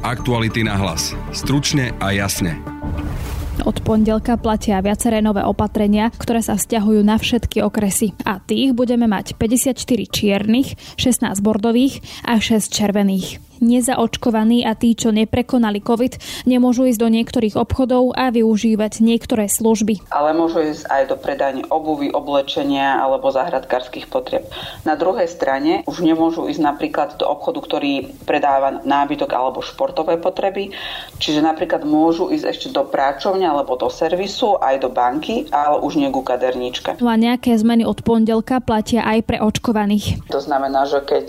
Aktuality na hlas. Stručne a jasne. Od pondelka platia viaceré nové opatrenia, ktoré sa vzťahujú na všetky okresy. A tých budeme mať 54 čiernych, 16 bordových a 6 červených. Nezaočkovaní a tí, čo neprekonali COVID, nemôžu ísť do niektorých obchodov a využívať niektoré služby. Ale môžu ísť aj do predajne obuvy, oblečenia alebo záhradkárskych potrieb. Na druhej strane už nemôžu ísť napríklad do obchodu, ktorý predáva nábytok alebo športové potreby. Čiže napríklad môžu ísť ešte do práčovne alebo do servisu, aj do banky, ale už nie ku kaderníčke. A nejaké zmeny od pondelka platia aj pre očkovaných. To znamená, že keď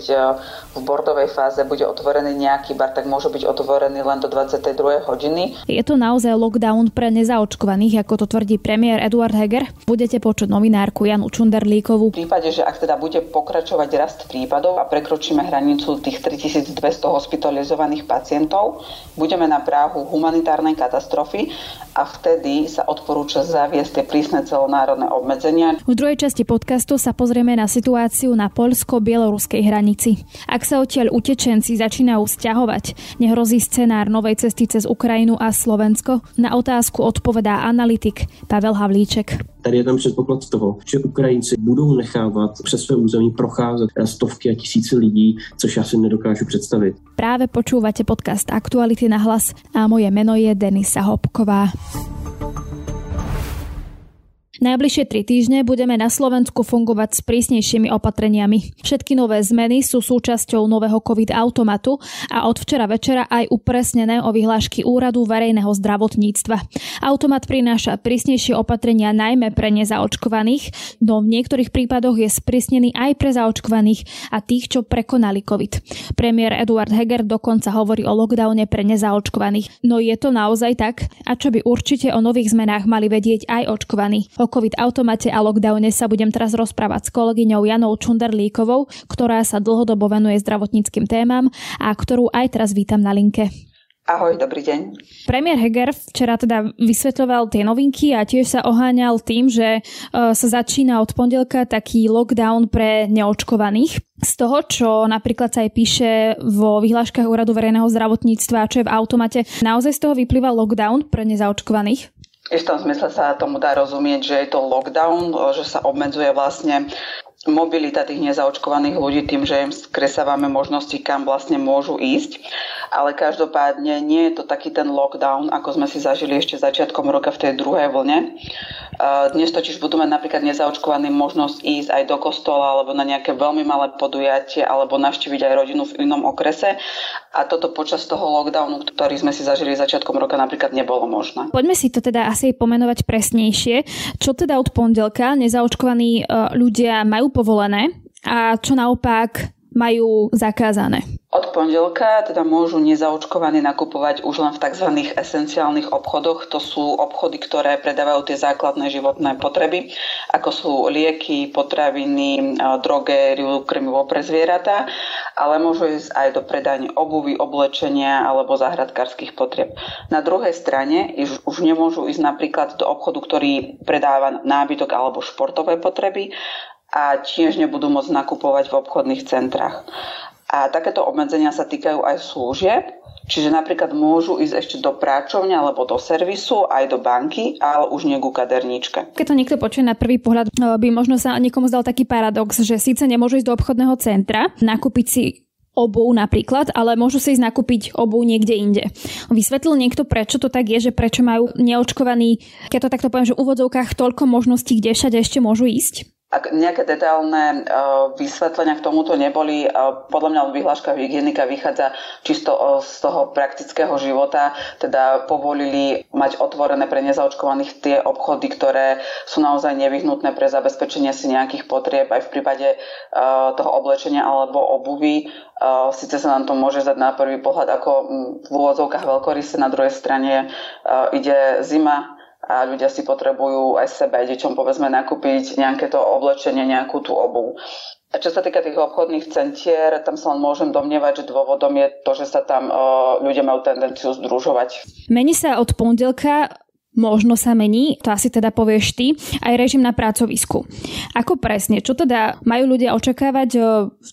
v bordovej fáze bude otvorené nejaký bar, tak môže byť otvorený len do 22. hodiny. Je to naozaj lockdown pre nezaočkovaných, ako to tvrdí premiér Eduard Heger. Budete počuť novinárku Janu Čunderlíkovú. V prípade, že ak teda bude pokračovať rast prípadov a prekročíme hranicu tých 3200 hospitalizovaných pacientov, budeme na prahu humanitárnej katastrofy a vtedy sa odporúča zaviesť tie prísne celonárodné obmedzenia. V druhej časti podcastu sa pozrieme na situáciu na poľsko-bieloruskej hranici. Ak sa odtiaľ utečenci začína sťahovať. Nehrozí scenár novej cesty cez Ukrajinu a Slovensko? Na otázku odpovedá analytik Pavel Havlíček. Tady je tam předpoklad toho, že Ukrajinci budou nechávat přes své území procházet stovky a tisíce lidí, což já si nedokážu představit. Práve počúvate podcast Aktuality na hlas a moje meno je Denisa Hopková. Najbližšie 3 týždne budeme na Slovensku fungovať s prísnejšími opatreniami. Všetky nové zmeny sú súčasťou nového COVID-automatu a od včera večera aj upresnené o vyhlášky Úradu verejného zdravotníctva. Automat prináša prísnejšie opatrenia najmä pre nezaočkovaných, no v niektorých prípadoch je sprísnený aj pre zaočkovaných a tých, čo prekonali COVID. Premiér Eduard Heger dokonca hovorí o lockdowne pre nezaočkovaných. No je to naozaj tak? A čo by určite o nových zmenách mali vedieť aj očkovaní? COVID-automate a lockdowne sa budem teraz rozprávať s kolegyňou Janou Čunderlíkovou, ktorá sa dlhodobo venuje zdravotníckym témam a ktorú aj teraz vítam na linke. Ahoj, dobrý deň. Premiér Heger včera teda vysvetľoval tie novinky a tiež sa oháňal tým, že sa začína od pondelka taký lockdown pre neočkovaných. Z toho, čo napríklad sa aj píše vo vyhláškach Úradu verejného zdravotníctva, čo je v automate, naozaj z toho vyplýva lockdown pre nezaočkovaných? V istom zmysle sa tomu dá rozumieť, že je to lockdown, že sa obmedzuje vlastne mobilita tých nezaočkovaných ľudí tým, že im skresávame možnosti, kam vlastne môžu ísť. Ale každopádne nie je to taký ten lockdown, ako sme si zažili ešte začiatkom roka v tej druhej vlne. Dnes totiž budú mať napríklad nezaočkovaný možnosť ísť aj do kostola alebo na nejaké veľmi malé podujatie alebo navštíviť aj rodinu v inom okrese. A toto počas toho lockdownu, ktorý sme si zažili začiatkom roka, napríklad nebolo možné. Poďme si to teda asi pomenovať presnejšie. Čo teda od pondelka nezaočkovaní ľudia majú povolené a čo naopak majú zakázané? Od pondelka teda môžu nezaočkovaní nakupovať už len v tzv. Esenciálnych obchodoch. To sú obchody, ktoré predávajú tie základné životné potreby, ako sú lieky, potraviny, drogériu, krmivo pre zvieratá, ale môžu ísť aj do predajne obuvy, oblečenia alebo záhradkárskych potrieb. Na druhej strane už nemôžu ísť napríklad do obchodu, ktorý predáva nábytok alebo športové potreby, a tiež nebudú môcť nakupovať v obchodných centrách. A takéto obmedzenia sa týkajú aj služieb, čiže napríklad môžu ísť ešte do práčovne alebo do servisu, aj do banky, ale už nie ku kaderníčke. Keď to niekto počuje na prvý pohľad, by možno sa niekomu zdal taký paradox, že síce nemôžu ísť do obchodného centra, nakúpiť si obuv napríklad, ale môžu si ísť nakúpiť obuv niekde inde. Vysvetlil niekto, prečo to tak je, že prečo majú neočkovaní, keď to takto poviem, že v úvodzovkách toľko možností, kde všade ešte môžu ísť? Ak nejaké detailné vysvetlenia k tomuto neboli, podľa mňa od vyhláška hygienika vychádza čisto z toho praktického života, teda povolili mať otvorené pre nezaočkovaných tie obchody, ktoré sú naozaj nevyhnutné pre zabezpečenie si nejakých potrieb aj v prípade toho oblečenia alebo obuvy. Sice sa nám to môže zdať na prvý pohľad ako v úvodzovkách veľkorysé, na druhej strane ide zima, a ľudia si potrebujú aj sebe, aj deťom povedzme nakúpiť nejaké to oblečenie, nejakú tú obuv. A čo sa týka tých obchodných centier, tam sa len môžem domnievať, že dôvodom je to, že sa tam ľudia majú tendenciu združovať. Mení sa od pondelka možno sa mení, to asi teda povieš ty, aj režim na pracovisku. Ako presne? Čo teda majú ľudia očakávať,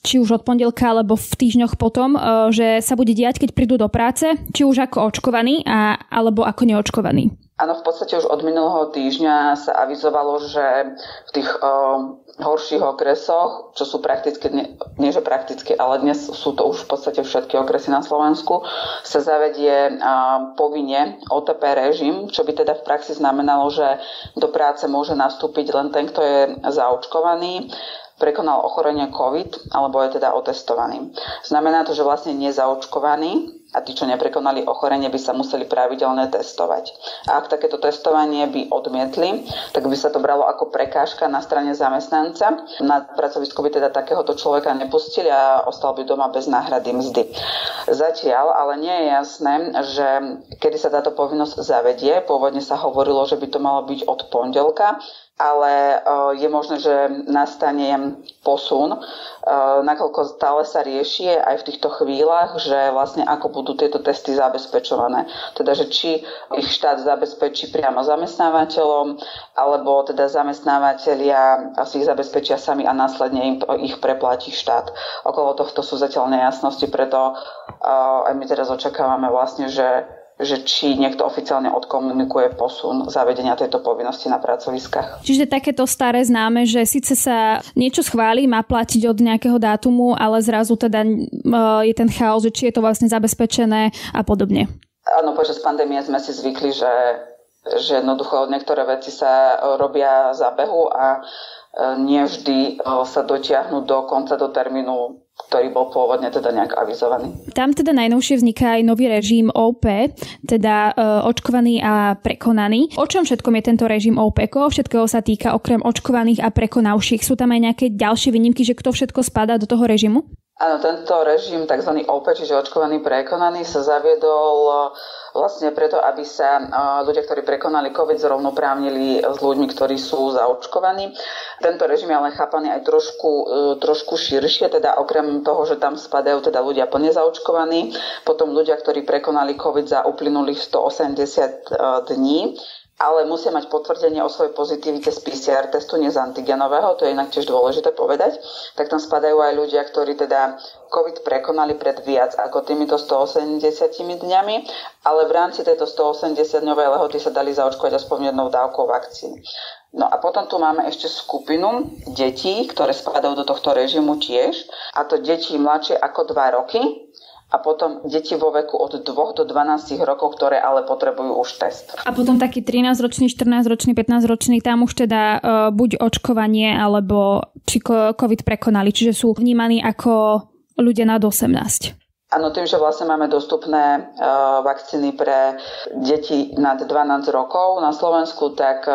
či už od pondelka, alebo v týždňoch potom, že sa bude diať, keď prídu do práce, či už ako očkovaní, alebo ako neočkovaní? Áno, v podstate už od minulého týždňa sa avizovalo, že v tých horších okresoch, čo sú prakticky, nie že prakticky, ale dnes sú to už v podstate všetky okresy na Slovensku, sa zavedie povinne OTP režim, čo by teda v praxi znamenalo, že do práce môže nastúpiť len ten, kto je zaočkovaný, prekonal ochorenie COVID, alebo je teda otestovaný. Znamená to, že vlastne nezaočkovaný a tí, čo neprekonali ochorenie, by sa museli pravidelne testovať. A ak takéto testovanie by odmietli, tak by sa to bralo ako prekážka na strane zamestnanca. Na pracovisku by teda takéhoto človeka nepustili a ostal by doma bez náhrady mzdy. Zatiaľ ale nie je jasné, že kedy sa táto povinnosť zavedie. Pôvodne sa hovorilo, že by to malo byť od pondelka, ale je možné, že nastane posun, nakoľko stále sa rieši aj v týchto chvíľach, že vlastne ako budú tieto testy zabezpečované. Teda, že či ich štát zabezpečí priamo zamestnávateľom, alebo teda zamestnávateľia si ich zabezpečia sami a následne ich preplatí štát. Okolo tohto sú zatiaľ nejasnosti, preto aj my teraz očakávame vlastne, že či niekto oficiálne odkomunikuje posun zavedenia tejto povinnosti na pracoviskách. Čiže takéto staré známe, že síce sa niečo schváli, má platiť od nejakého dátumu, ale zrazu teda je ten chaos, že či je to vlastne zabezpečené a podobne. Áno, počas pandémie sme si zvykli, že jednoducho niektoré veci sa robia za behu a nie vždy sa dotiahnu do konca, do termínu, ktorý bol pôvodne teda nejak avizovaný. Tam teda najnovšie vzniká aj nový režim OP, teda očkovaný a prekonaný. O čom všetkom je tento režim OP? Všetkého sa týka okrem očkovaných a prekonavších. Sú tam aj nejaké ďalšie výnimky, že kto všetko spadá do toho režimu? Áno, tento režim tzv. OP, čiže očkovaný prekonaný, sa zaviedol vlastne preto, aby sa ľudia, ktorí prekonali COVID, zrovnoprávnili s ľuďmi, ktorí sú zaočkovaní. Tento režim je ale chápaný aj trošku širšie, teda okrem toho, že tam spadajú teda ľudia plne zaočkovaní, potom ľudia, ktorí prekonali COVID za uplynulých 180 dní, ale musia mať potvrdenie o svojej pozitivite z PCR testu, nie z antigenového, to je inak tiež dôležité povedať, tak tam spadajú aj ľudia, ktorí teda COVID prekonali pred viac ako týmito 180 dňami, ale v rámci tejto 180-dňovej lehoty sa dali zaočkovať aspoň jednou dávkou vakcíny. No a potom tu máme ešte skupinu detí, ktoré spadajú do tohto režimu tiež, a to deti mladšie ako 2 roky, a potom deti vo veku od 2 do 12 rokov, ktoré ale potrebujú už test. A potom taký 13-ročný, 14-ročný, 15-ročný, tam už teda buď očkovanie, alebo či COVID prekonali, čiže sú vnímaní ako ľudia nad 18. Áno, tým, že vlastne máme dostupné vakcíny pre deti nad 12 rokov na Slovensku, tak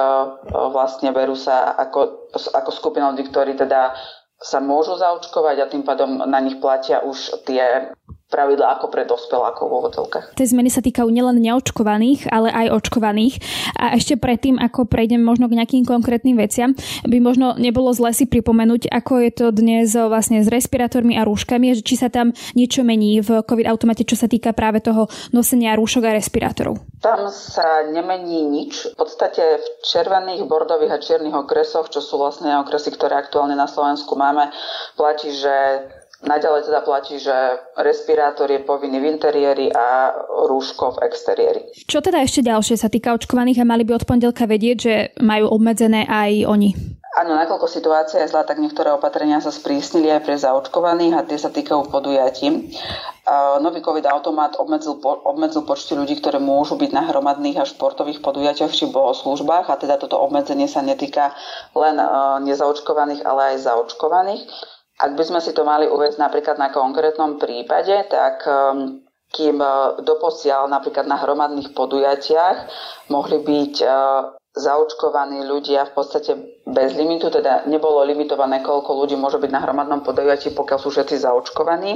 vlastne berú sa ako skupina ľudí, ktorí teda sa môžu zaočkovať a tým pádom na nich platia už tie pravidlá ako pre dospelákov vo hotelkách. Tie zmeny sa týkajú nielen neočkovaných, ale aj očkovaných. A ešte predtým, ako prejdem možno k nejakým konkrétnym veciam, by možno nebolo zle si pripomenúť, ako je to dnes vlastne s respirátormi a rúškami, či sa tam niečo mení v COVID-automate, čo sa týka práve toho nosenia rúšok a respirátorov. Tam sa nemení nič. V podstate v červených, bordových a čiernych okresoch, čo sú vlastne okresy, ktoré aktuálne na Slovensku máme, platí, že naďalej teda platí, že respirátor je povinný v interiéri a rúško v exteriéri. Čo teda ešte ďalšie sa týka očkovaných a mali by od pondelka vedieť, že majú obmedzené aj oni? Áno, nakoľko situácia je zlá, tak niektoré opatrenia sa sprísnili aj pre zaočkovaných a tie sa týkajú podujatí. Nový COVID-automat obmedzil počty ľudí, ktoré môžu byť na hromadných a športových podujatiach či bohoslúžbách a teda toto obmedzenie sa netýka len nezaočkovaných, ale aj zaočkovaných. Ak by sme si to mali uvieť napríklad na konkrétnom prípade, tak kým doposiaľ napríklad na hromadných podujatiach mohli byť zaočkovaní ľudia v podstate bez limitu, teda nebolo limitované, koľko ľudí môže byť na hromadnom podujatí, pokiaľ sú všetci zaočkovaní,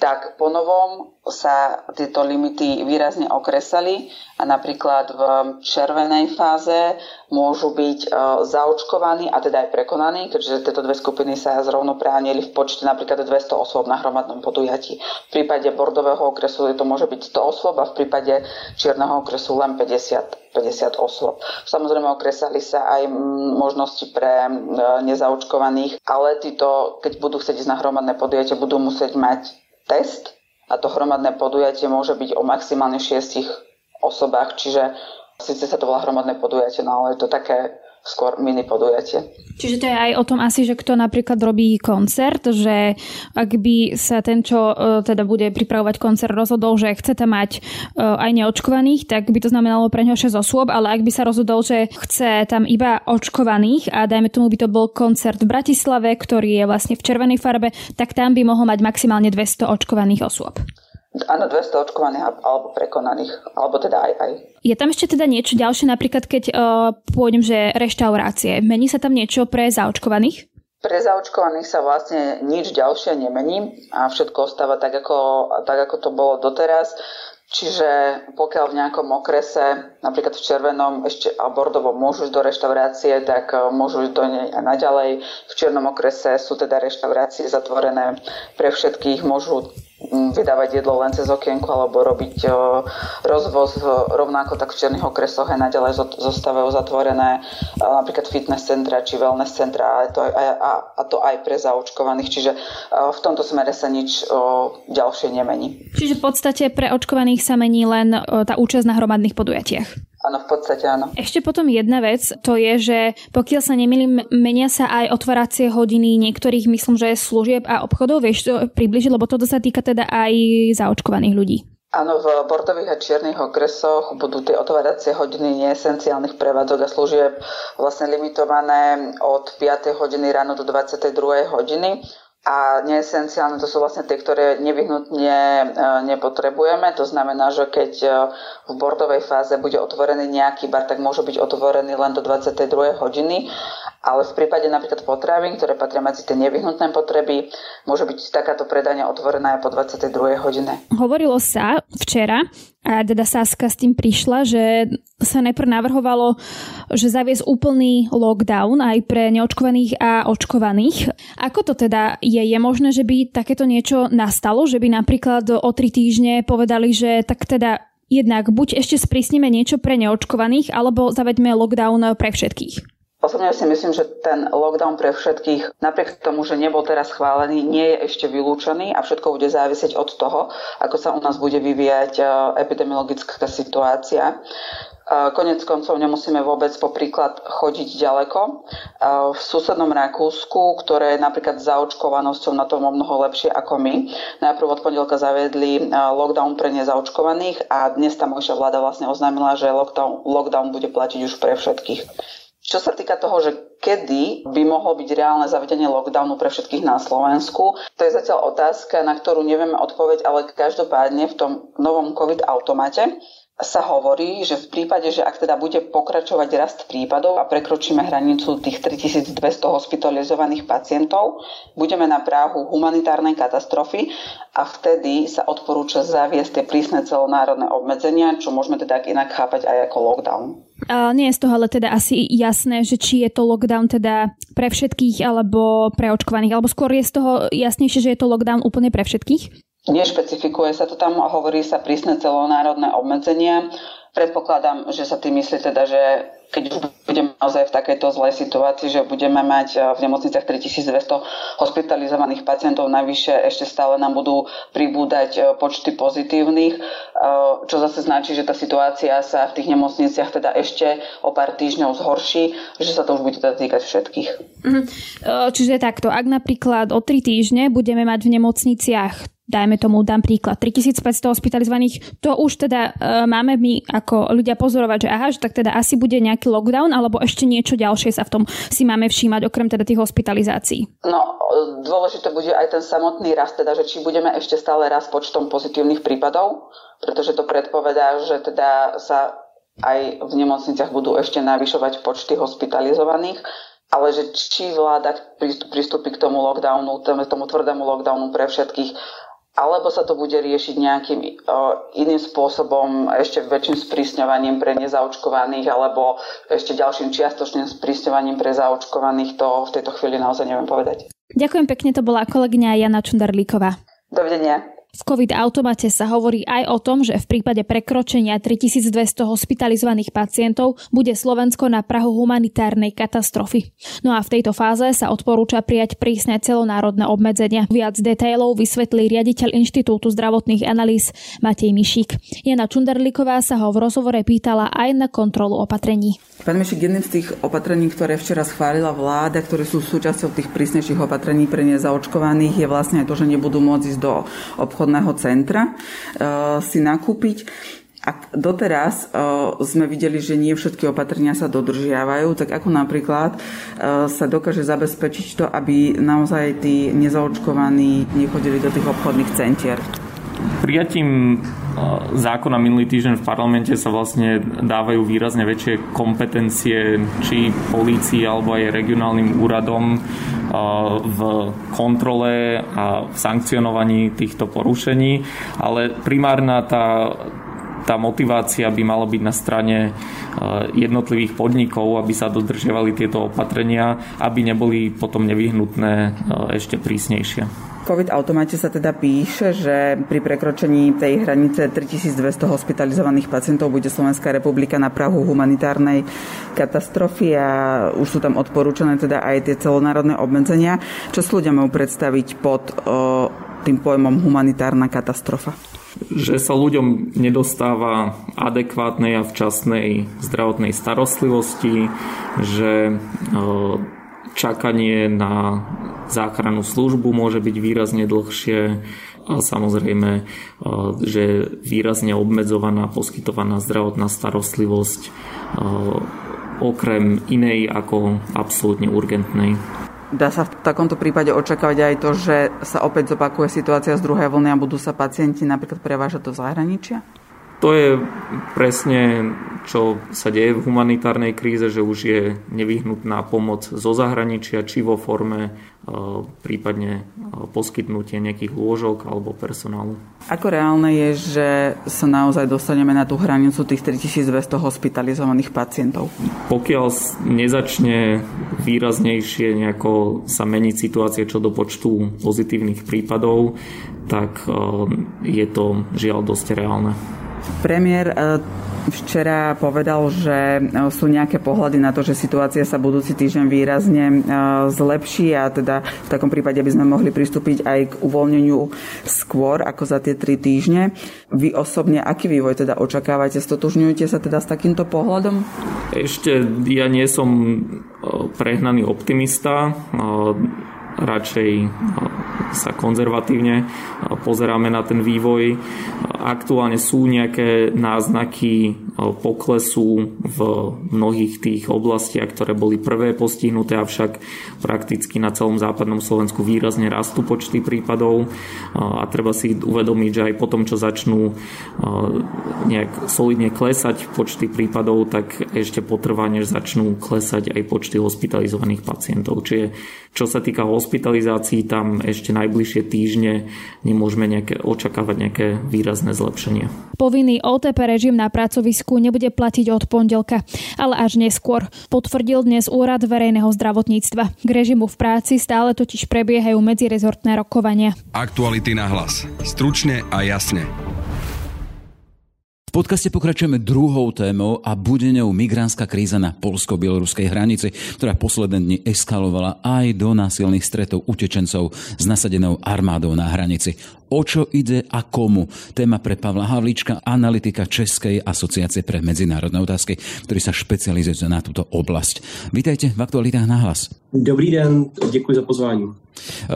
tak ponovom sa tieto limity výrazne okresali a napríklad v červenej fáze môžu byť zaočkovaní a teda aj prekonaní, keďže tieto dve skupiny sa zrovnoprávnili v počte napríklad 200 osôb na hromadnom podujatí. V prípade bordového okresu to môže byť 100 osôb a v prípade čierneho okresu len 50 osôb. Samozrejme okresali sa aj možnosti pre nezaočkovaných, ale títo, keď budú chcieť ísť na hromadné podujatie, budú musieť mať test a to hromadné podujatie môže byť o maximálne 6 osobách, čiže síce sa to volá hromadné podujatie, no ale je to také skôr mini podujatie. Čiže to je aj o tom asi, že kto napríklad robí koncert, že ak by sa ten, čo teda bude pripravovať koncert, rozhodol, že chce tam mať aj neočkovaných, tak by to znamenalo pre ňo 6 osôb, ale ak by sa rozhodol, že chce tam iba očkovaných a dajme tomu by to bol koncert v Bratislave, ktorý je vlastne v červenej farbe, tak tam by mohol mať maximálne 200 očkovaných osôb. Áno, 200 očkovaných alebo prekonaných, alebo teda aj. Je tam ešte teda niečo ďalšie, napríklad keď pôjdem, že reštaurácie, mení sa tam niečo pre zaočkovaných? Pre zaočkovaných sa vlastne nič ďalšie nemení a všetko ostáva tak, ako to bolo doteraz. Čiže pokiaľ v nejakom okrese, napríklad v červenom ešte a bordovom môžu ísť do reštaurácie, tak môžu ísť do nej aj naďalej. V čiernom okrese sú teda reštaurácie zatvorené pre všetkých, môžu vydávať jedlo len cez okienko alebo robiť rozvoz, rovnako tak v čiernych okresoch aj naďalej zostávajú zatvorené napríklad fitness centra či wellness centra a to aj pre zaočkovaných. Čiže v tomto smere sa nič ďalšie nemení. Čiže v podstate pre očkovaných sa mení len tá účasť na hromadných podujatiach. Áno, v podstate áno. Ešte potom jedna vec, to je, že pokiaľ sa nemýlim, menia sa aj otváracie hodiny niektorých, myslím, že služieb a obchodov, vieš to približiť, lebo toto sa týka teda aj zaočkovaných ľudí. Áno, v bordových a čiernych okresoch budú tie otváracie hodiny neesenciálnych prevádzok a služieb vlastne limitované od 5. hodiny ráno do 22. hodiny. A neesenciálne to sú vlastne tie, ktoré nevyhnutne nepotrebujeme. To znamená, že keď v bordovej fáze bude otvorený nejaký bar, tak môže byť otvorený len do 22. hodiny. Ale v prípade napríklad potravín, ktoré patria medzi tie nevyhnutné potreby, môže byť takáto predania otvorená aj po 22. hodine. Hovorilo sa včera, a teda Saska s tým prišla, že sa najprv navrhovalo, že zaviesť úplný lockdown aj pre neočkovaných a očkovaných. Ako to teda je? Je možné, že by takéto niečo nastalo? Že by napríklad o 3 týždne povedali, že tak teda jednak buď ešte sprísnime niečo pre neočkovaných, alebo zaveďme lockdown pre všetkých? Osobne si myslím, že ten lockdown pre všetkých, napriek tomu, že nebol teraz schválený, nie je ešte vylúčený a všetko bude závisieť od toho, ako sa u nás bude vyvíjať epidemiologická situácia. Koniec koncov nemusíme vôbec po príklad chodiť ďaleko. V susednom Rakúsku, ktoré je napríklad zaočkovanosťou na tom mnoho lepšie ako my, najprv od pondelka zaviedli lockdown pre nezaočkovaných a dnes tamojšia vláda vlastne oznámila, že lockdown bude platiť už pre všetkých. Čo sa týka toho, že kedy by mohlo byť reálne zavedenie lockdownu pre všetkých na Slovensku, to je zatiaľ otázka, na ktorú nevieme odpoveď, ale každopádne v tom novom COVID-automate sa hovorí, že v prípade, že ak teda bude pokračovať rast prípadov a prekročíme hranicu tých 3200 hospitalizovaných pacientov, budeme na prahu humanitárnej katastrofy a vtedy sa odporúča zaviesť tie prísne celonárodné obmedzenia, čo môžeme teda inak chápať aj ako lockdown. Nie je z toho ale teda asi jasné, že či je to lockdown teda pre všetkých alebo pre očkovaných, alebo skôr je z toho jasnejšie, že je to lockdown úplne pre všetkých? Nešpecifikuje sa to tam, hovorí sa prísne celonárodné obmedzenia. Predpokladám, že sa tým myslí teda, že keď už budeme naozaj v takejto zlej situácii, že budeme mať v nemocniciach 3200 hospitalizovaných pacientov, navyše ešte stále nám budú pribúdať počty pozitívnych, čo zase značí, že tá situácia sa v tých nemocniciach teda ešte o pár týždňov zhorší, že sa to už bude teda týkať všetkých. Mhm. Čiže takto, ak napríklad o 3 týždne budeme mať v nemocniciach, dajme tomu, dám príklad, 3500 hospitalizovaných, to už teda máme my ako ľudia pozorovať, že aha, že tak teda asi bude nejaký lockdown, alebo ešte niečo ďalšie sa v tom si máme všímať, okrem teda tých hospitalizácií. No, dôležité bude aj ten samotný rast, teda, že či budeme ešte stále rast počtom pozitívnych prípadov, pretože to predpovedá, že teda sa aj v nemocniciach budú ešte navyšovať počty hospitalizovaných, ale že či vláda pristúpi k tomu lockdownu, tomu tvrdému lockdownu pre všetkých, alebo sa to bude riešiť nejakým iným spôsobom, ešte väčším sprísňovaním pre nezaočkovaných, alebo ešte ďalším čiastočným sprísňovaním pre zaočkovaných, to v tejto chvíli naozaj neviem povedať. Ďakujem pekne, to bola kolegyňa Jana Čunderlíková. Dovidenia. V COVID-automate sa hovorí aj o tom, že v prípade prekročenia 3200 hospitalizovaných pacientov bude Slovensko na prahu humanitárnej katastrofy. No a v tejto fáze sa odporúča prijať prísne celonárodné obmedzenia. Viac detailov vysvetlí riaditeľ Inštitútu zdravotných analýz Matej Mišík. Jana Čunderlíková sa ho v rozhovore pýtala aj na kontrolu opatrení. Pán Mišík, jedným z tých opatrení, ktoré včera schválila vláda, ktoré sú súčasťou tých prísnejších opatrení pre nezaočkovaných, je vlastne to, že nebudú môcť ísť do obchodného centra si nakúpiť. Ak doteraz sme videli, že nie všetky opatrenia sa dodržiavajú, tak ako napríklad sa dokáže zabezpečiť to, aby naozaj tí nezaočkovaní nechodili do tých obchodných centier? Prijatím zákona minulý týždeň v parlamente sa vlastne dávajú výrazne väčšie kompetencie či polícii alebo aj regionálnym úradom v kontrole a v sankcionovaní týchto porušení, ale primárna tá motivácia by mala byť na strane jednotlivých podnikov, aby sa dodržiavali tieto opatrenia, aby neboli potom nevyhnutné ešte prísnejšie. V COVID-automate sa teda píše, že pri prekročení tej hranice 3200 hospitalizovaných pacientov bude Slovenská republika na prahu humanitárnej katastrofy a už sú tam odporúčané teda aj tie celonárodné obmedzenia. Čo si ľudia majú predstaviť pod tým pojmom humanitárna katastrofa? Že sa ľuďom nedostáva adekvátnej a včasnej zdravotnej starostlivosti, že čakanie na záchrannú službu môže byť výrazne dlhšie a samozrejme, že výrazne obmedzovaná poskytovaná zdravotná starostlivosť okrem inej ako absolútne urgentnej. Dá sa v takomto prípade očakávať aj to, že sa opäť zopakuje situácia z druhej vlny a budú sa pacienti napríklad prevážať do zahraničia? To je presne, čo sa deje v humanitárnej kríze, že už je nevyhnutná pomoc zo zahraničia, či vo forme prípadne poskytnutie nejakých lôžok alebo personálu. Ako reálne je, že sa naozaj dostaneme na tú hranicu tých 3200 hospitalizovaných pacientov? Pokiaľ nezačne výraznejšie nejako sa meniť situácia čo do počtu pozitívnych prípadov, tak je to žiaľ dosť reálne. Premiér včera povedal, že sú nejaké pohľady na to, že situácia sa budúci týždeň výrazne zlepší a teda v takom prípade by sme mohli pristúpiť aj k uvoľneniu skôr ako za tie 3 týždne. Vy osobne aký vývoj teda očakávate? Stotožňujete sa teda s takýmto pohľadom? Ešte ja nie som prehnaný optimista. Radšej sa konzervatívne pozeráme na ten vývoj. Aktuálne sú nejaké náznaky poklesu v mnohých tých oblastiach, ktoré boli prvé postihnuté, avšak prakticky na celom západnom Slovensku výrazne rastú počty prípadov a treba si uvedomiť, že aj po tom, čo začnú nejak solidne klesať počty prípadov, tak ešte potrvá, než začnú klesať aj počty hospitalizovaných pacientov. Čiže čo sa týka hospitalizácií, tam ešte najbližšie týždne nemôžeme očakávať nejaké výrazné zlepšenie. Povinný OTP režim na pracovisku nebude platiť od pondelka, ale až neskôr, potvrdil dnes Úrad verejného zdravotníctva. K režimu v práci stále totiž prebiehajú medzirezortné rokovania. Aktuality na hlas. Stručne a jasne. V podcaste pokračujeme druhou témou a bude ňou migránska kríza na poľsko-bieloruskej hranici, ktorá posledné dni eskalovala aj do násilných stretov utečencov s nasadenou armádou na hranici. O čo ide a komu? Téma pre Pavla Havlíčka, analytika Českej asociácie pre medzinárodné otázky, ktorý sa špecializuje na túto oblasť. Vítajte v Aktualitách na hlas. Dobrý den, děkuji za pozvání.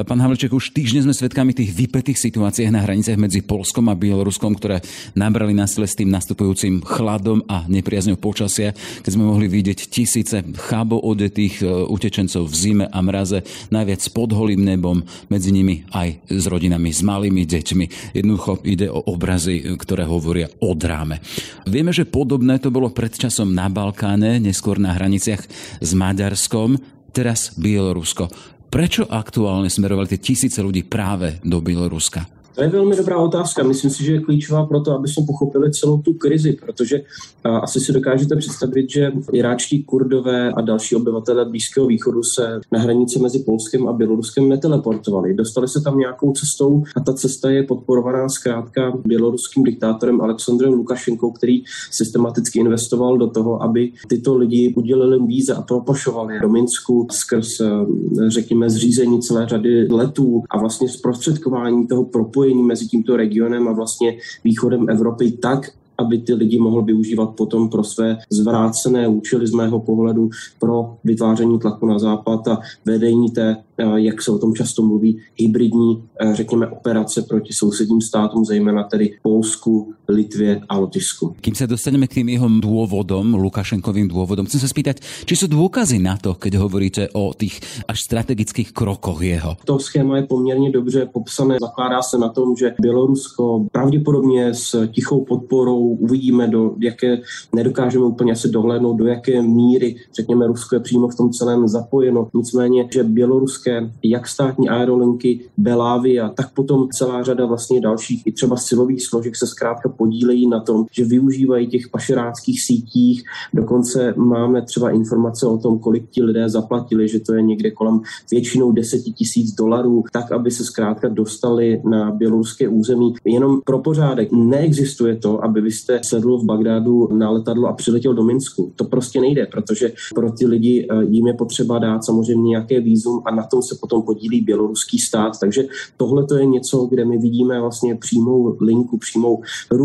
Pán Havlíček, už týždne sme svedkami tých vypätých situácií na hraniciach medzi Poľskom a Bieloruskom, ktoré nabrali na sile s tým nastupujúcim chladom a nepriazňou počasia, keď sme mohli vidieť tisíce chábo odetých utečencov v zime a mraze, najviac pod holým nebom, medzi nimi aj s rodinami s malými deťmi. Jednoducho ide o obrazy, ktoré hovoria o dráme. Vieme, že podobné to bolo predčasom na Balkáne, neskôr na hraniciach s Maďarskom, teraz Bielorusko. Prečo aktuálne smerovali tie tisíce ľudí práve do Bieloruska? To je velmi dobrá otázka. Myslím si, že je klíčová pro to, aby jsme pochopili celou tu krizi, protože asi si dokážete představit, že iráčtí Kurdové a další obyvatelé Blízkého východu se na hranici mezi Polskem a Běloruskem neteleportovali. Dostali se tam nějakou cestou a ta cesta je podporovaná zkrátka běloruským diktátorem Aleksandrem Lukašenkou, který systematicky investoval do toho, aby tyto lidi udělili víza a propašovali do Minsku skrz, řekněme, zřízení celé řady letů a vlastně zprostředkování toho propojení mezi tímto regionem a vlastně východem Evropy tak, aby ty lidi mohl využívat potom pro své zvrácené účely z mého pohledu pro vytváření tlaku na západ a vedení té, jak se o tom často mluví, hybridní, řekněme, operace proti sousedním státům, zejména tedy Polsku, Litvě a Lotyšsku. Kým sa dostaneme k tým jeho dôvodom, Lukašenkovým dôvodom, chcem sa spýtať, či sú dôkazy na to, keď hovoríte o tých až strategických krokoch jeho? To schéma je poměrně dobře popsané. Zakládá se na tom, že Bělorusko pravděpodobně s tichou podporou uvidíme, do jaké nedokážeme úplně asi dohlédnout, do jaké míry, řekněme, Rusko je přímo v tom celém zapojeno. Nicméně, že běloruské jak státní aerolinky Belavia, tak potom celá řada vlastně dalších i třeba silových složek se zkrátka podílejí na tom, že využívají těch pašeráckých sítích. Dokonce máme třeba informace o tom, kolik ti lidé zaplatili, že to je někde kolem většinou $10,000, tak aby se zkrátka dostali na běloruské území. Jenom pro pořádek neexistuje to, aby jste sedl v Bagdádu na letadlo a přiletěl do Minsku. To prostě nejde, protože pro ty lidi jim je potřeba dát samozřejmě nějaké vízum a na tom se potom podílí běloruský stát. Takže tohle to je něco, kde my vidíme vlastně přímou linku, přímou ruku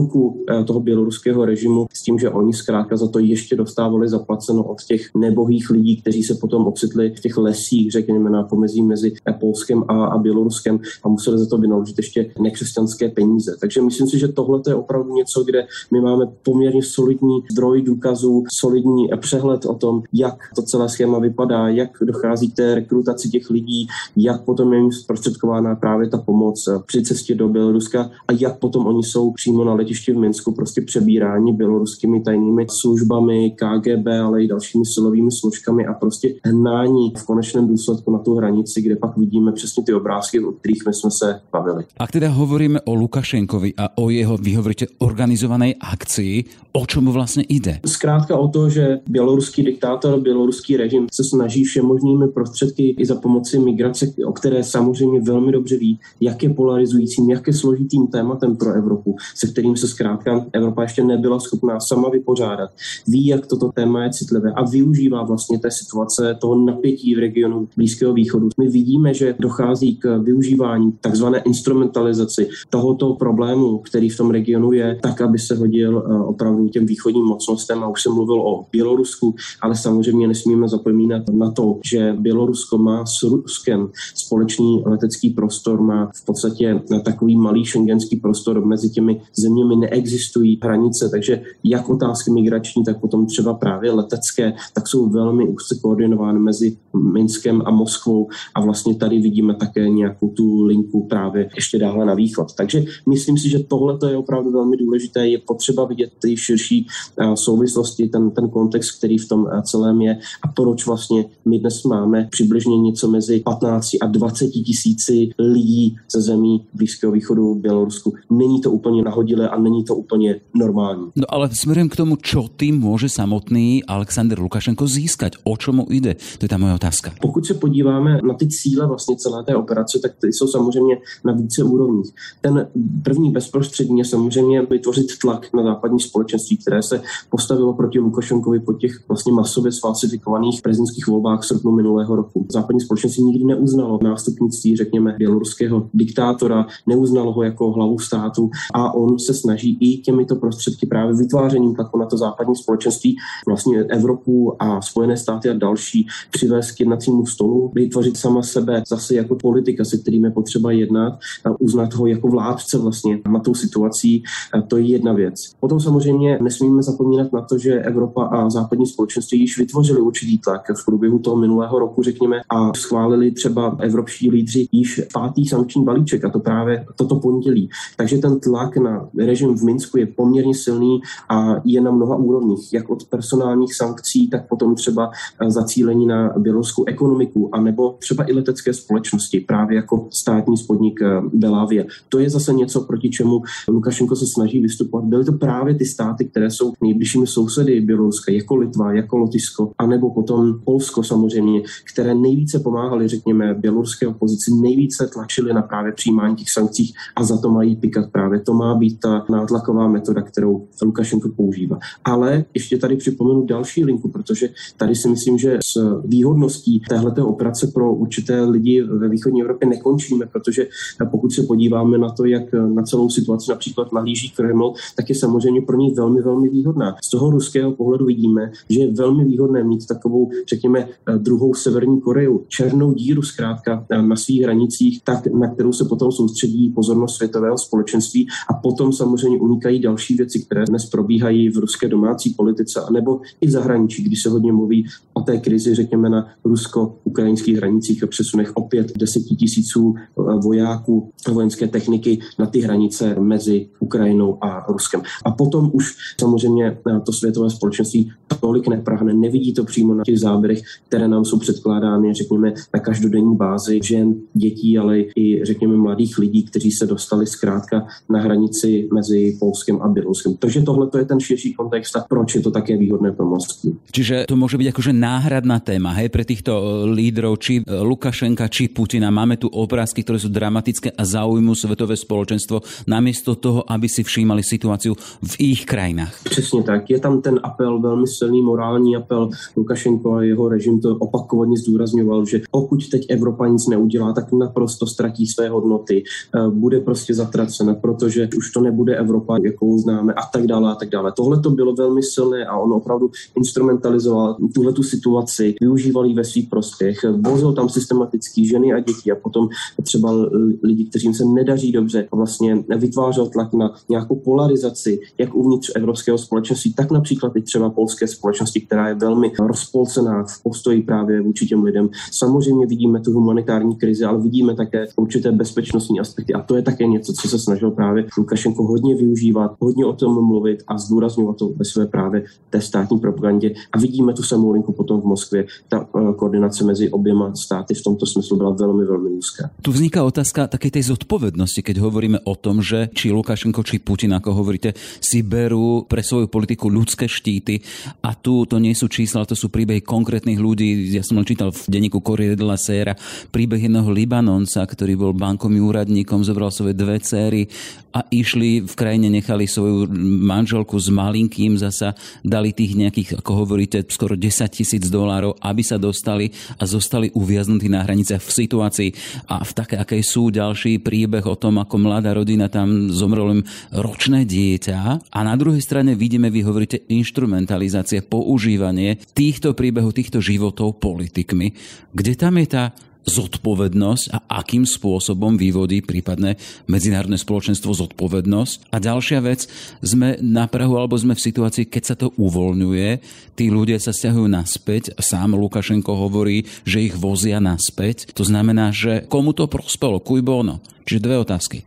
toho běloruského režimu s tím, že oni zkrátka za to ještě dostávali zaplaceno od těch nebohých lidí, kteří se potom ocitli v těch lesích, řekněme, na pomezí mezi Polskem a Běloruskem a museli za to vynaložit ještě nekřesťanské peníze. Takže myslím si, že tohle to je opravdu něco, kde my máme poměrně solidní zdroj důkazů, solidní přehled o tom, jak to celé schéma vypadá, jak dochází k té rekrutaci těch lidí, jak potom je jim zprostředkována právě ta pomoc při cestě do Běloruska a jak potom oni jsou přímo na letišti v Minsku prostě přebíráni běloruskými tajnými službami, KGB, ale i dalšími silovými složkami a prostě hnání v konečném důsledku na tu hranici, kde pak vidíme přesně ty obrázky, o kterých my jsme se bavili. A teda hovoríme o Lukašenkovi a o jeho, vy hovoríte, organizovaný akcii, o čemu vlastně jde? Zkrátka o to, že běloruský diktátor, běloruský režim se snaží všemožnými prostředky i za pomoci migrace, o které samozřejmě velmi dobře ví, jak je polarizujícím, jak je složitým tématem pro Evropu, se kterým se zkrátka Evropa ještě nebyla schopná sama vypořádat. Ví, jak toto téma je citlivé a využívá vlastně té situace, toho napětí v regionu Blízkého východu. My vidíme, že dochází k využívání takzvané instrumentalizaci tohoto problému, který v tom regionu je, tak, aby se hodil opravdu těm východním mocnostem a už jsem mluvil o Bělorusku, ale samozřejmě nesmíme zapomínat na to, že Bělorusko má s Ruskem společný letecký prostor, má v podstatě takový malý šengenský prostor, mezi těmi zeměmi neexistují hranice, takže jak otázky migrační, tak potom třeba právě letecké, tak jsou velmi úzce koordinovány mezi Minskem a Moskvou a vlastně tady vidíme také nějakou tu linku právě ještě dále na východ. Takže myslím si, že tohle je opravdu velmi důležité. Je potřeba vidět ty širší souvislosti, ten kontext, který v tom celém je a proč vlastně my dnes máme přibližně něco mezi 15 a 20,000 lidí ze zemí Blízkého východu v Bělorusku. Není to úplně nahodilé a není to úplně normální. No ale směrem k tomu, čo tým může samotný Aleksandr Lukašenko získat, o čemu jde? To je ta moje otázka. Pokud se podíváme na ty cíle vlastně celé té operace, tak ty jsou samozřejmě na více úrovních. Ten první bezprostředně samozřejmě vytvořit tlak na západní společenství, které se postavilo proti Lukašenkovi po těch vlastně masově sfalsifikovaných prezidentských volbách v srpnu minulého roku. Západní společenství nikdy neuznalo nástupnictví, řekněme, běloruského diktátora, neuznalo ho jako hlavu státu a on se snaží i těmito prostředky právě vytvářením tlaku na to západní společenství vlastně Evropu a Spojené státy a další přivést k jednacímu stolu, vytvořit sama sebe zase jako politika, se kterým je potřeba jednat a uznat ho jako vládce vlastně na tou situací, to je jedna věc. Potom samozřejmě nesmíme zapomínat na to, že Evropa a západní společenství již vytvořili určitý tlak v průběhu toho minulého roku, řekněme, a schválili schválili třeba evropští lídři již pátý sankční balíček, a to právě toto pondělí. Takže ten tlak na režim v Minsku je poměrně silný a je na mnoha úrovních, jak od personálních sankcí, tak potom třeba zacílení na běloruskou ekonomiku, anebo třeba i letecké společnosti, právě jako státní podnik Belavia. To je zase něco, proti čemu Lukašenko se snaží vystupovat. Byly to právě ty státy, které jsou nejbližšími sousedy Běloruska, jako Litva, jako Lotyšsko, anebo potom Polsko samozřejmě, které nejvíce pomáhaly, řekněme, běloruské opozici, nejvíce tlačili na právě přijímání těch sankcí a za to mají pikat právě. To má být ta nátlaková metoda, kterou Lukašenko používá. Ale ještě tady připomenu další linku, protože tady si myslím, že s výhodností téhleté operace pro určité lidi ve východní Evropě nekončíme, protože pokud se podíváme na to, jak na celou situaci například nahlíží Kreml, tak je samozřejmě pro ní velmi, velmi výhodná. Z toho ruského pohledu vidíme, že je velmi výhodné mít takovou, řekněme, druhou Severní Koreu, černou díru zkrátka na svých hranicích, tak na kterou se potom soustředí pozornost světového společenství a potom samozřejmě unikají další věci, které dnes probíhají v ruské domácí politice anebo i v zahraničí, když se hodně mluví o té krizi, řekněme, na rusko-ukrajinských hranicích a přesunech opět 10 000 vojáků vojenské techniky na ty hranice mezi Ukrajinou a Ruskem. A potom už samozřejmě to světové společenství tolik neprahne, nevidí to přímo na těch záběrech, které nám jsou předkládány, řekněme, na každodenní bázi žen, dětí, ale i, řekněme, mladých lidí, kteří se dostali zkrátka na hranici mezi Polskem a Běloruskem. Takže tohle je ten širší kontext a proč je to také výhodné pro Moskvu. Čiže to může být jakože náhradná téma, hej, pre týchto lídrov, či Lukašenka, či Putina. Máme tu obrázky, ktoré sú dramatické a zaujímujú svetové spoločenstvo, namiesto toho, aby si všímali situáciu v ich krajinách. Přesně tak. Je tam ten apel, velmi silný morální apel. Lukašenko a jeho režim to opakovaně zdůrazňoval, že pokud teď Evropa nic neudělá, tak naprosto ztratí své hodnoty. Bude prostě zatracena, protože už to nebude Evropa, jakou známe a tak dále a tak dále. Tohle to bylo velmi silné a on opravdu instrumentalizoval tuhle tu situaci, využíval ji ve svých prospěch. Vozil tam systematicky ženy a děti a potom třeba lidi, kteří se nedaří dobře, vlastně vytvářel tlak na nějakou polarizaci, jak uvnitř evropského společenství, tak například i třeba polské společnosti, která je velmi rozpolcená v postoji právě vůči těm lidem. Samozřejmě vidíme tu humanitární krizi, ale vidíme také určité bezpečnostní aspekty a to je také něco, co se snažil právě Lukašenko hodně využívat, hodně o tom mluvit a zdůrazňovat to ve své právě té státní propagandě. A vidíme tu samou linku potom v Moskvě. Ta koordinace mezi oběma státy v tomto smyslu byla velmi, velmi úzká. Tu vzniká otázka také tej zodpovednosti, keď hovoríme o tom, že či Lukašenko, či Putin, ako hovoríte, si berú pre svoju politiku ľudské štíty a tu to nie sú čísla, to sú príbehy konkrétnych ľudí. Ja som len čítal v denníku Corriere della Sera príbeh jedného Libanonca, ktorý bol bankovým úradníkom, zobral svoje dve céry a išli v krajine, nechali svoju manželku s malinkým, zasa dali tých nejakých, ako hovoríte, skoro $10,000, aby sa dostali a zostali uviaznutí na hraniciach v situácii a v také, akej sú. Ďalší príbeh o tom, ako mladá rodina, tam zomrelo im ročné dieťa a na druhej strane vidíme, vy hovoríte, inštrumentalizácie, používanie týchto príbehov, týchto životov politikmi. Kde tam je tá zodpovednosť a akým spôsobom vyvodí prípadne medzinárodné spoločenstvo zodpovednosť? A ďalšia vec, sme na prahu, alebo sme v situácii, keď sa to uvoľňuje, tí ľudia sa stiahujú naspäť, sám Lukašenko hovorí, že ich vozia naspäť. To znamená, že komu to prospelo? Cui bono? Čiže dve otázky.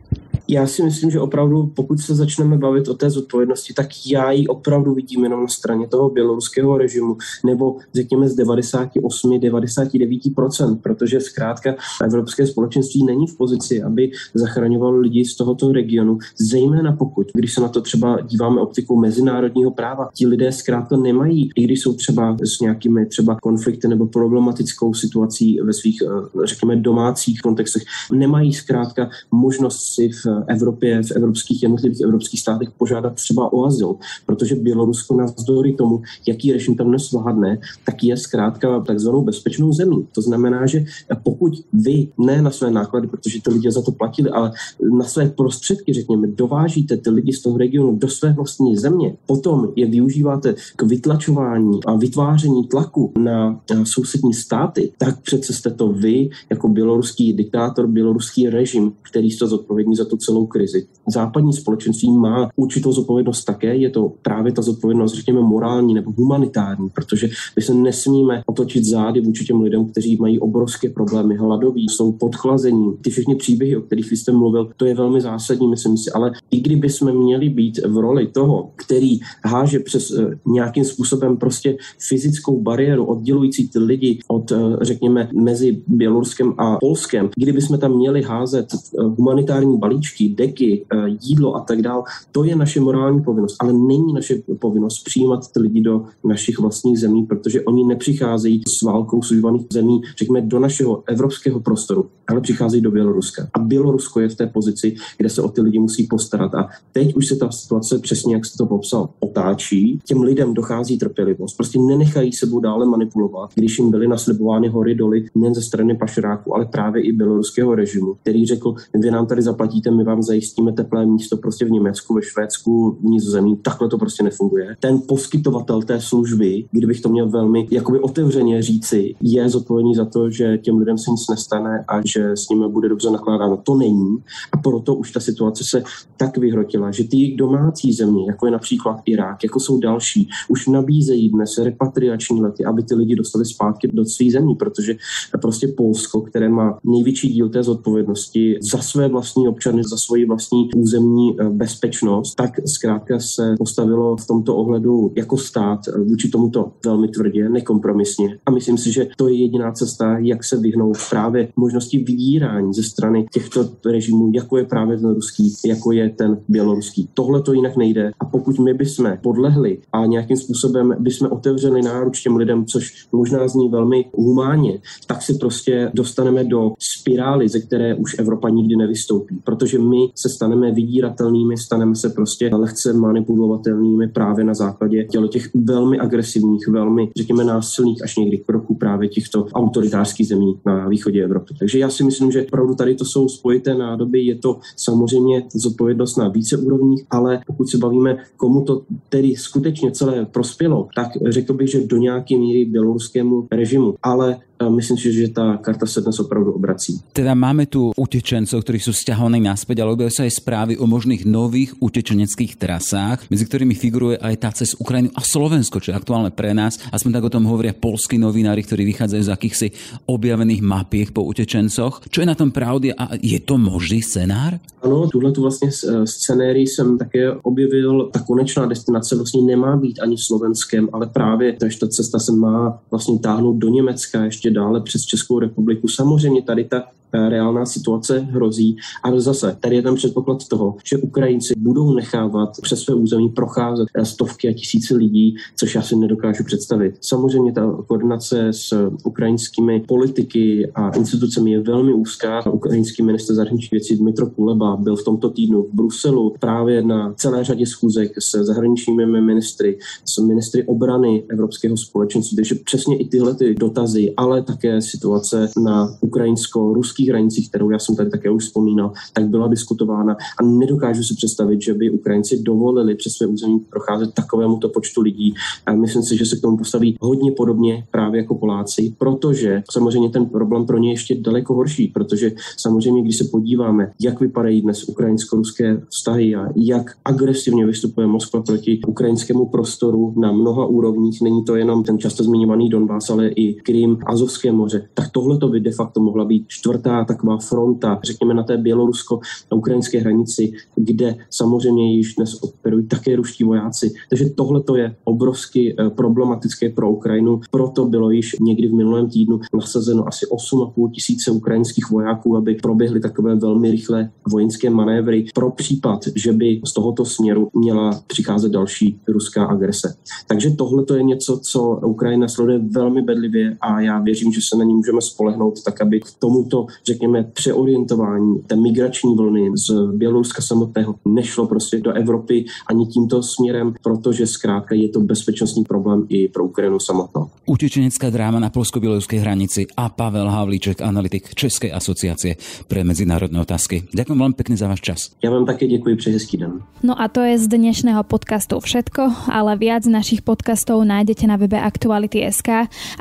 Já si myslím, že opravdu, pokud se začneme bavit o té zodpovědnosti, tak já ji opravdu vidím jenom na straně toho běloruského režimu, nebo řekněme z 98-99%, protože zkrátka evropské společenství není v pozici, aby zachraňovalo lidi z tohoto regionu, zejména pokud, když se na to třeba díváme optikou mezinárodního práva, ti lidé zkrátka nemají, i když jsou třeba s nějakými třeba konflikty nebo problematickou situací ve svých, řekněme, domácích kontextech, nemají zkrátka možnost si v Evropě, v evropských jednotlivých evropských státech požádat třeba o azyl, protože Bělorusko navzdory tomu, jaký režim tam nesvládne, tak je zkrátka takzvanou bezpečnou zemí. To znamená, že pokud vy ne na své náklady, protože ty lidi za to platili, ale na své prostředky, řekněme, dovážíte ty lidi z toho regionu do své vlastní země, potom je využíváte k vytlačování a vytváření tlaku na sousední státy, tak přece jste to vy, jako běloruský diktátor, běloruský režim, který jste zodpovědní za to, celou krizi. Západní společenství má určitou zodpovědnost také, je to právě ta zodpovědnost, řekněme, morální nebo humanitární, protože my se nesmíme otočit zády vůči těm lidem, kteří mají obrovské problémy, hladoví, jsou pod chlazením. Ty všechny příběhy, o kterých jste mluvil, to je velmi zásadní, myslím si, ale i kdyby jsme měli být v roli toho, který háže přes nějakým způsobem prostě fyzickou bariéru oddělující ty lidi od, řekněme, mezi Běloruskem a Polskem, kdyby jsme tam měli házet humanitární balíčky, deky, jídlo a tak dál, to je naše morální povinnost, ale není naše povinnost přijímat ty lidi do našich vlastních zemí, protože oni nepřicházejí s válkou sužovaných zemí, řekněme, do našeho evropského prostoru, ale přicházejí do Běloruska. A Bělorusko je v té pozici, kde se o ty lidi musí postarat. A teď už se ta situace, přesně jak jste to popsal, otáčí. Těm lidem dochází trpělivost. Prostě nenechají sebou dále manipulovat, když jim byly naslibovány hory doly nejen ze strany pašeráků, ale právě i běloruského režimu, který řekl: vy nám tady zaplatíte, my vám zajistíme teplé místo prostě v Německu, ve Švédsku, v Nizozemí. Takhle to prostě nefunguje. Ten poskytovatel té služby, kdybych to měl velmi jakoby otevřeně říci, je zodpovědný za to, že těm lidem se nic nestane a že s nimi bude dobře nakládáno. To není. A proto už ta situace se tak vyhrotila, že ty domácí země, jako je například Irák, jako jsou další, už nabízejí dnes repatriační lety, aby ty lidi dostali zpátky do svých zemí, protože prostě Polsko, které má největší díl té zodpovědnosti za své vlastní občany, za svoji vlastní územní bezpečnost, tak zkrátka se postavilo v tomto ohledu jako stát vůči tomuto velmi tvrdě, nekompromisně. A myslím si, že to je jediná cesta, jak se vyhnout právě možnosti vydírání ze strany těchto režimů, jako je právě ten ruský, jako je ten běloruský. Tohle to jinak nejde. A pokud my bychom podlehli a nějakým způsobem bychom otevřeli náruč těm lidem, což možná zní velmi humánně, tak si prostě dostaneme do spirály, ze které už Evropa nikdy nevystoupí. Protože my se staneme vydíratelnými, staneme se prostě lehce manipulovatelnými právě na základě těch velmi agresivních, velmi, řekněme, násilných až někdy kroků právě těchto autoritářských zemí na východě Evropy. Takže já si myslím, že opravdu tady to jsou spojité nádoby, je to samozřejmě zodpovědnost na více úrovních, ale pokud se bavíme, komu to tedy skutečně celé prospělo, tak řekl bych, že do nějaké míry běloruskému režimu, ale myslím si, že tá karta sa dnes opravdu obrací. Teda máme tu utečencov, ktorí sú sťahovaní naspäť, ale objavujú sa aj správy o možných nových utečeneckých trasách, medzi ktorými figuruje aj tá cez Ukrajinu a Slovensko, čo je aktuálne pre nás. Aspoň tak o tom hovoria poľskí novinári, ktorí vychádzajú z akýchsi objavených mapiek po utečencoch. Čo je na tom pravdy a je to možný scenár? Áno, túhle vlastne scenérii som také objevil. Tá konečná destinácia vlastne nemá byť ani Slovenskem, ale práve tá cesta sa má vlastne táhnuť do Nemecka, ešte dále přes Českou republiku. Samozřejmě tady ta reálná situace hrozí. A zase, tady je ten předpoklad toho, že Ukrajinci budou nechávat přes své území procházet stovky a tisíce lidí, což já si nedokážu představit. Samozřejmě ta koordinace s ukrajinskými politiky a institucemi je velmi úzká. Ukrajinský minister zahraničních věcí Dmitro Kuleba byl v tomto týdnu v Bruselu právě na celé řadě schůzek s zahraničními ministry, s ministry obrany Evropského společenství, takže přesně i tyhle ty dotazy, ale také situace na ukrajinsko-ruský hranicích, kterou já jsem tady také už vzpomínal, tak byla diskutována a nedokážu si představit, že by Ukrajinci dovolili přes své území procházet takovémuto počtu lidí. A myslím si, že se k tomu postaví hodně podobně právě jako Poláci, protože samozřejmě ten problém pro ně je ještě daleko horší, protože samozřejmě, když se podíváme, jak vypadají dnes ukrajinsko-ruské vztahy a jak agresivně vystupuje Moskva proti ukrajinskému prostoru na mnoha úrovních, není to jenom ten často zmiňovaný Donbas, ale i Krym, Azovské moře, tak tohle to by de facto mohla být čtvrtá taková fronta, řekněme, na té bělorusko-ukrajinské hranici, kde samozřejmě již dnes operují také ruští vojáci. Takže tohle je obrovsky problematické pro Ukrajinu. Proto bylo již někdy v minulém týdnu nasazeno asi 8,5 tisíce ukrajinských vojáků, aby proběhly takové velmi rychlé vojenské manévry pro případ, že by z tohoto směru měla přicházet další ruská agrese. Takže tohle je něco, co Ukrajina sleduje velmi bedlivě a já věřím, že se na ní můžeme spolehnout tak, aby k tomuto, řekněme, přeorientování té migrační vlny z Běloruska samotného nešlo prostě do Evropy ani tímto směrem, protože zkrátka je to bezpečnostní problém i pro Ukrajinu samotnou. Utečenecká dráma na poľsko-bieloruskej hranici a Pavel Havlíček, analytik Českej asociácie pre medzinárodné otázky. Ďakujem veľmi pekne za váš čas. Ja vám také ďakujem, pre hezký deň. No a to je z dnešného podcastu všetko, ale viac našich podcastov nájdete na webe aktuality.sk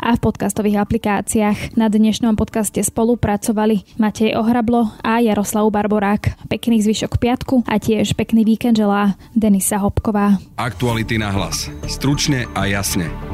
a v podcastových aplikáciách. Na dnešnom podcaste spolupracovali prezentovali Matej Ohrablo a Jaroslav Barborák. Pekný zvyšok piatku a tiež pekný víkend želá Denisa Hopková. Aktuality na hlas. Stručne a jasne.